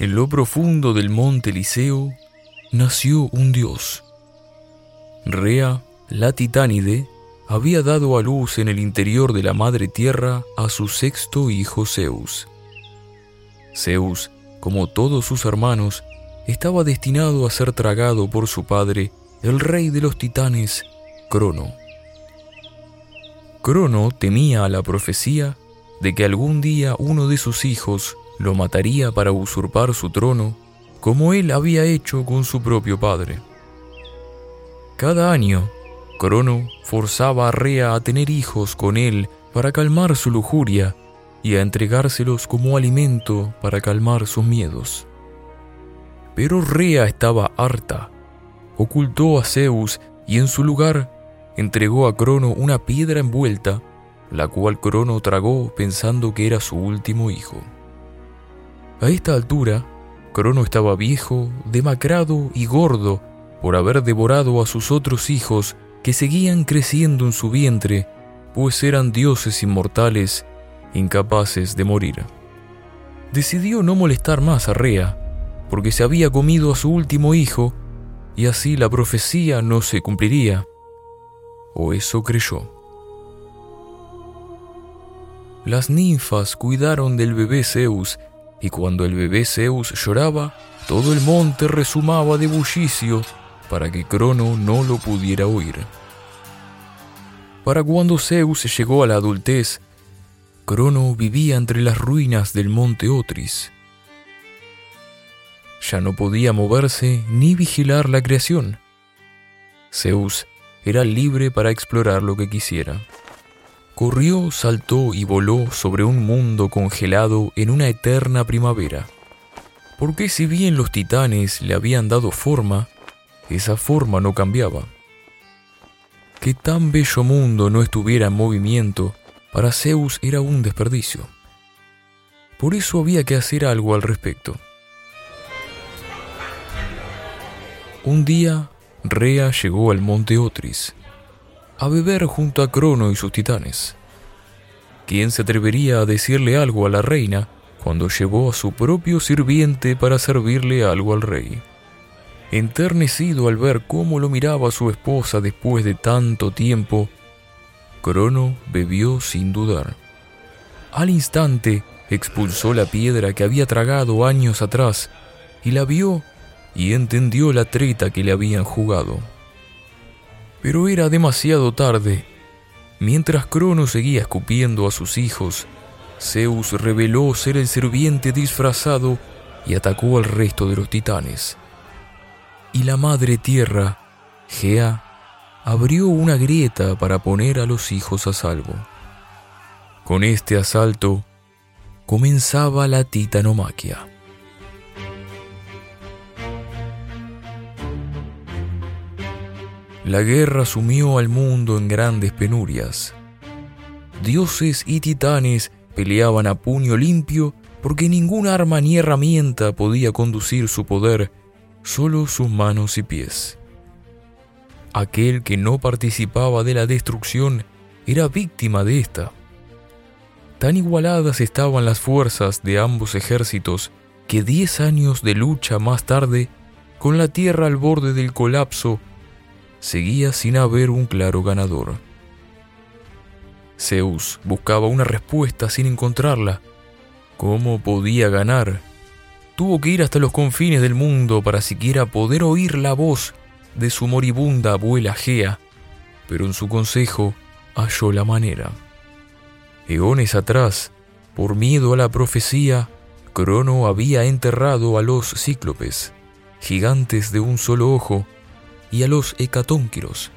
En lo profundo del monte Liceo nació un dios. Rea, la titánide, había dado a luz en el interior de la Madre Tierra a su sexto hijo Zeus. Zeus, como todos sus hermanos, estaba destinado a ser tragado por su padre, el rey de los titanes, Crono. Crono temía a la profecía de que algún día uno de sus hijos lo mataría para usurpar su trono, como él había hecho con su propio padre. Cada año, Crono forzaba a Rea a tener hijos con él para calmar su lujuria y a entregárselos como alimento para calmar sus miedos. Pero Rea estaba harta, ocultó a Zeus y en su lugar entregó a Crono una piedra envuelta, la cual Crono tragó pensando que era su último hijo. A esta altura, Crono estaba viejo, demacrado y gordo por haber devorado a sus otros hijos que seguían creciendo en su vientre, pues eran dioses inmortales, incapaces de morir. Decidió no molestar más a Rea, porque se había comido a su último hijo y así la profecía no se cumpliría. O eso creyó. Las ninfas cuidaron del bebé Zeus, y cuando el bebé Zeus lloraba, todo el monte rezumaba de bullicio para que Crono no lo pudiera oír. Para cuando Zeus llegó a la adultez, Crono vivía entre las ruinas del monte Otris. Ya no podía moverse ni vigilar la creación. Zeus era libre para explorar lo que quisiera. Corrió, saltó y voló sobre un mundo congelado en una eterna primavera. Porque si bien los titanes le habían dado forma, esa forma no cambiaba. Que tan bello mundo no estuviera en movimiento, para Zeus era un desperdicio. Por eso había que hacer algo al respecto. Un día, Rea llegó al monte Otris a beber junto a Crono y sus titanes. ¿Quién se atrevería a decirle algo a la reina cuando llevó a su propio sirviente para servirle algo al rey? Enternecido al ver cómo lo miraba su esposa después de tanto tiempo, Crono bebió sin dudar. Al instante expulsó la piedra que había tragado años atrás y la vio y entendió la treta que le habían jugado. Pero era demasiado tarde. Mientras Crono seguía escupiendo a sus hijos, Zeus reveló ser el sirviente disfrazado y atacó al resto de los titanes. Y la Madre Tierra, Gea, abrió una grieta para poner a los hijos a salvo. Con este asalto comenzaba la titanomaquia. La guerra sumió al mundo en grandes penurias. Dioses y titanes peleaban a puño limpio porque ningún arma ni herramienta podía conducir su poder, solo sus manos y pies. Aquel que no participaba de la destrucción era víctima de esta. Tan igualadas estaban las fuerzas de ambos ejércitos que 10 años de lucha más tarde, con la tierra al borde del colapso, seguía sin haber un claro ganador. Zeus buscaba una respuesta sin encontrarla. ¿Cómo podía ganar? Tuvo que ir hasta los confines del mundo para siquiera poder oír la voz de su moribunda abuela Gea, pero en su consejo halló la manera. Eones atrás, por miedo a la profecía, Crono había enterrado a los cíclopes, gigantes de un solo ojo, y a los hecatónquiros,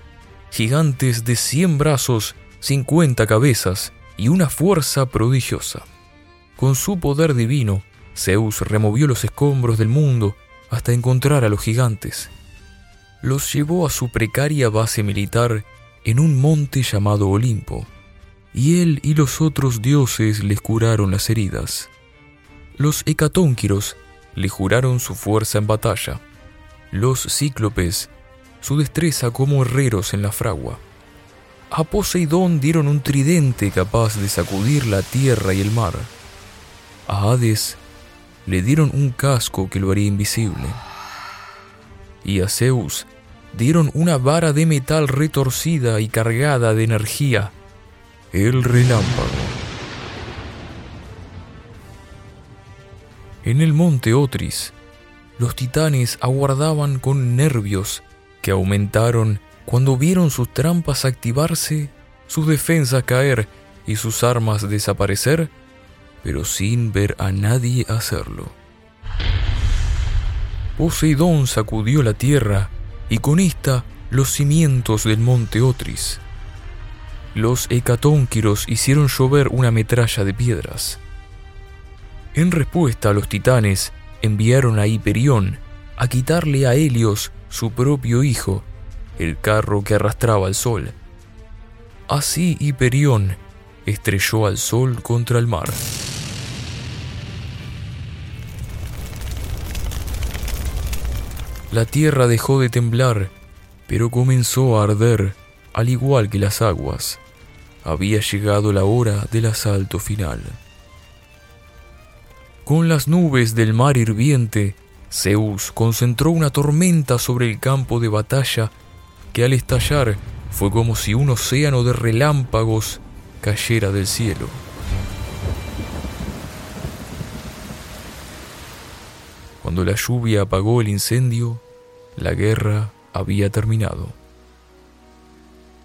gigantes de 100 brazos, 50 cabezas y una fuerza prodigiosa. Con su poder divino, Zeus removió los escombros del mundo hasta encontrar a los gigantes. Los llevó a su precaria base militar en un monte llamado Olimpo, y él y los otros dioses les curaron las heridas. Los hecatónquiros le juraron su fuerza en batalla, los cíclopes su destreza como herreros en la fragua. A Poseidón dieron un tridente capaz de sacudir la tierra y el mar. A Hades le dieron un casco que lo haría invisible. Y a Zeus dieron una vara de metal retorcida y cargada de energía, el relámpago. En el monte Otris, los titanes aguardaban con nervios que aumentaron cuando vieron sus trampas activarse, sus defensas caer y sus armas desaparecer, pero sin ver a nadie hacerlo. Poseidón sacudió la tierra y con esta los cimientos del monte Otris. Los hecatónquiros hicieron llover una metralla de piedras. En respuesta, los titanes enviaron a Hiperión a quitarle a Helios, su propio hijo, el carro que arrastraba al sol. Así Hiperión estrelló al sol contra el mar. La tierra dejó de temblar, pero comenzó a arder, al igual que las aguas. Había llegado la hora del asalto final. Con las nubes del mar hirviente, Zeus concentró una tormenta sobre el campo de batalla que al estallar fue como si un océano de relámpagos cayera del cielo. Cuando la lluvia apagó el incendio, la guerra había terminado.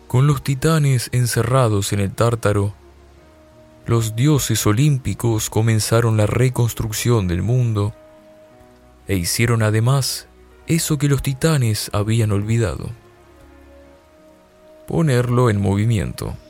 Con los titanes encerrados en el Tártaro, los dioses olímpicos comenzaron la reconstrucción del mundo e hicieron además eso que los titanes habían olvidado: ponerlo en movimiento.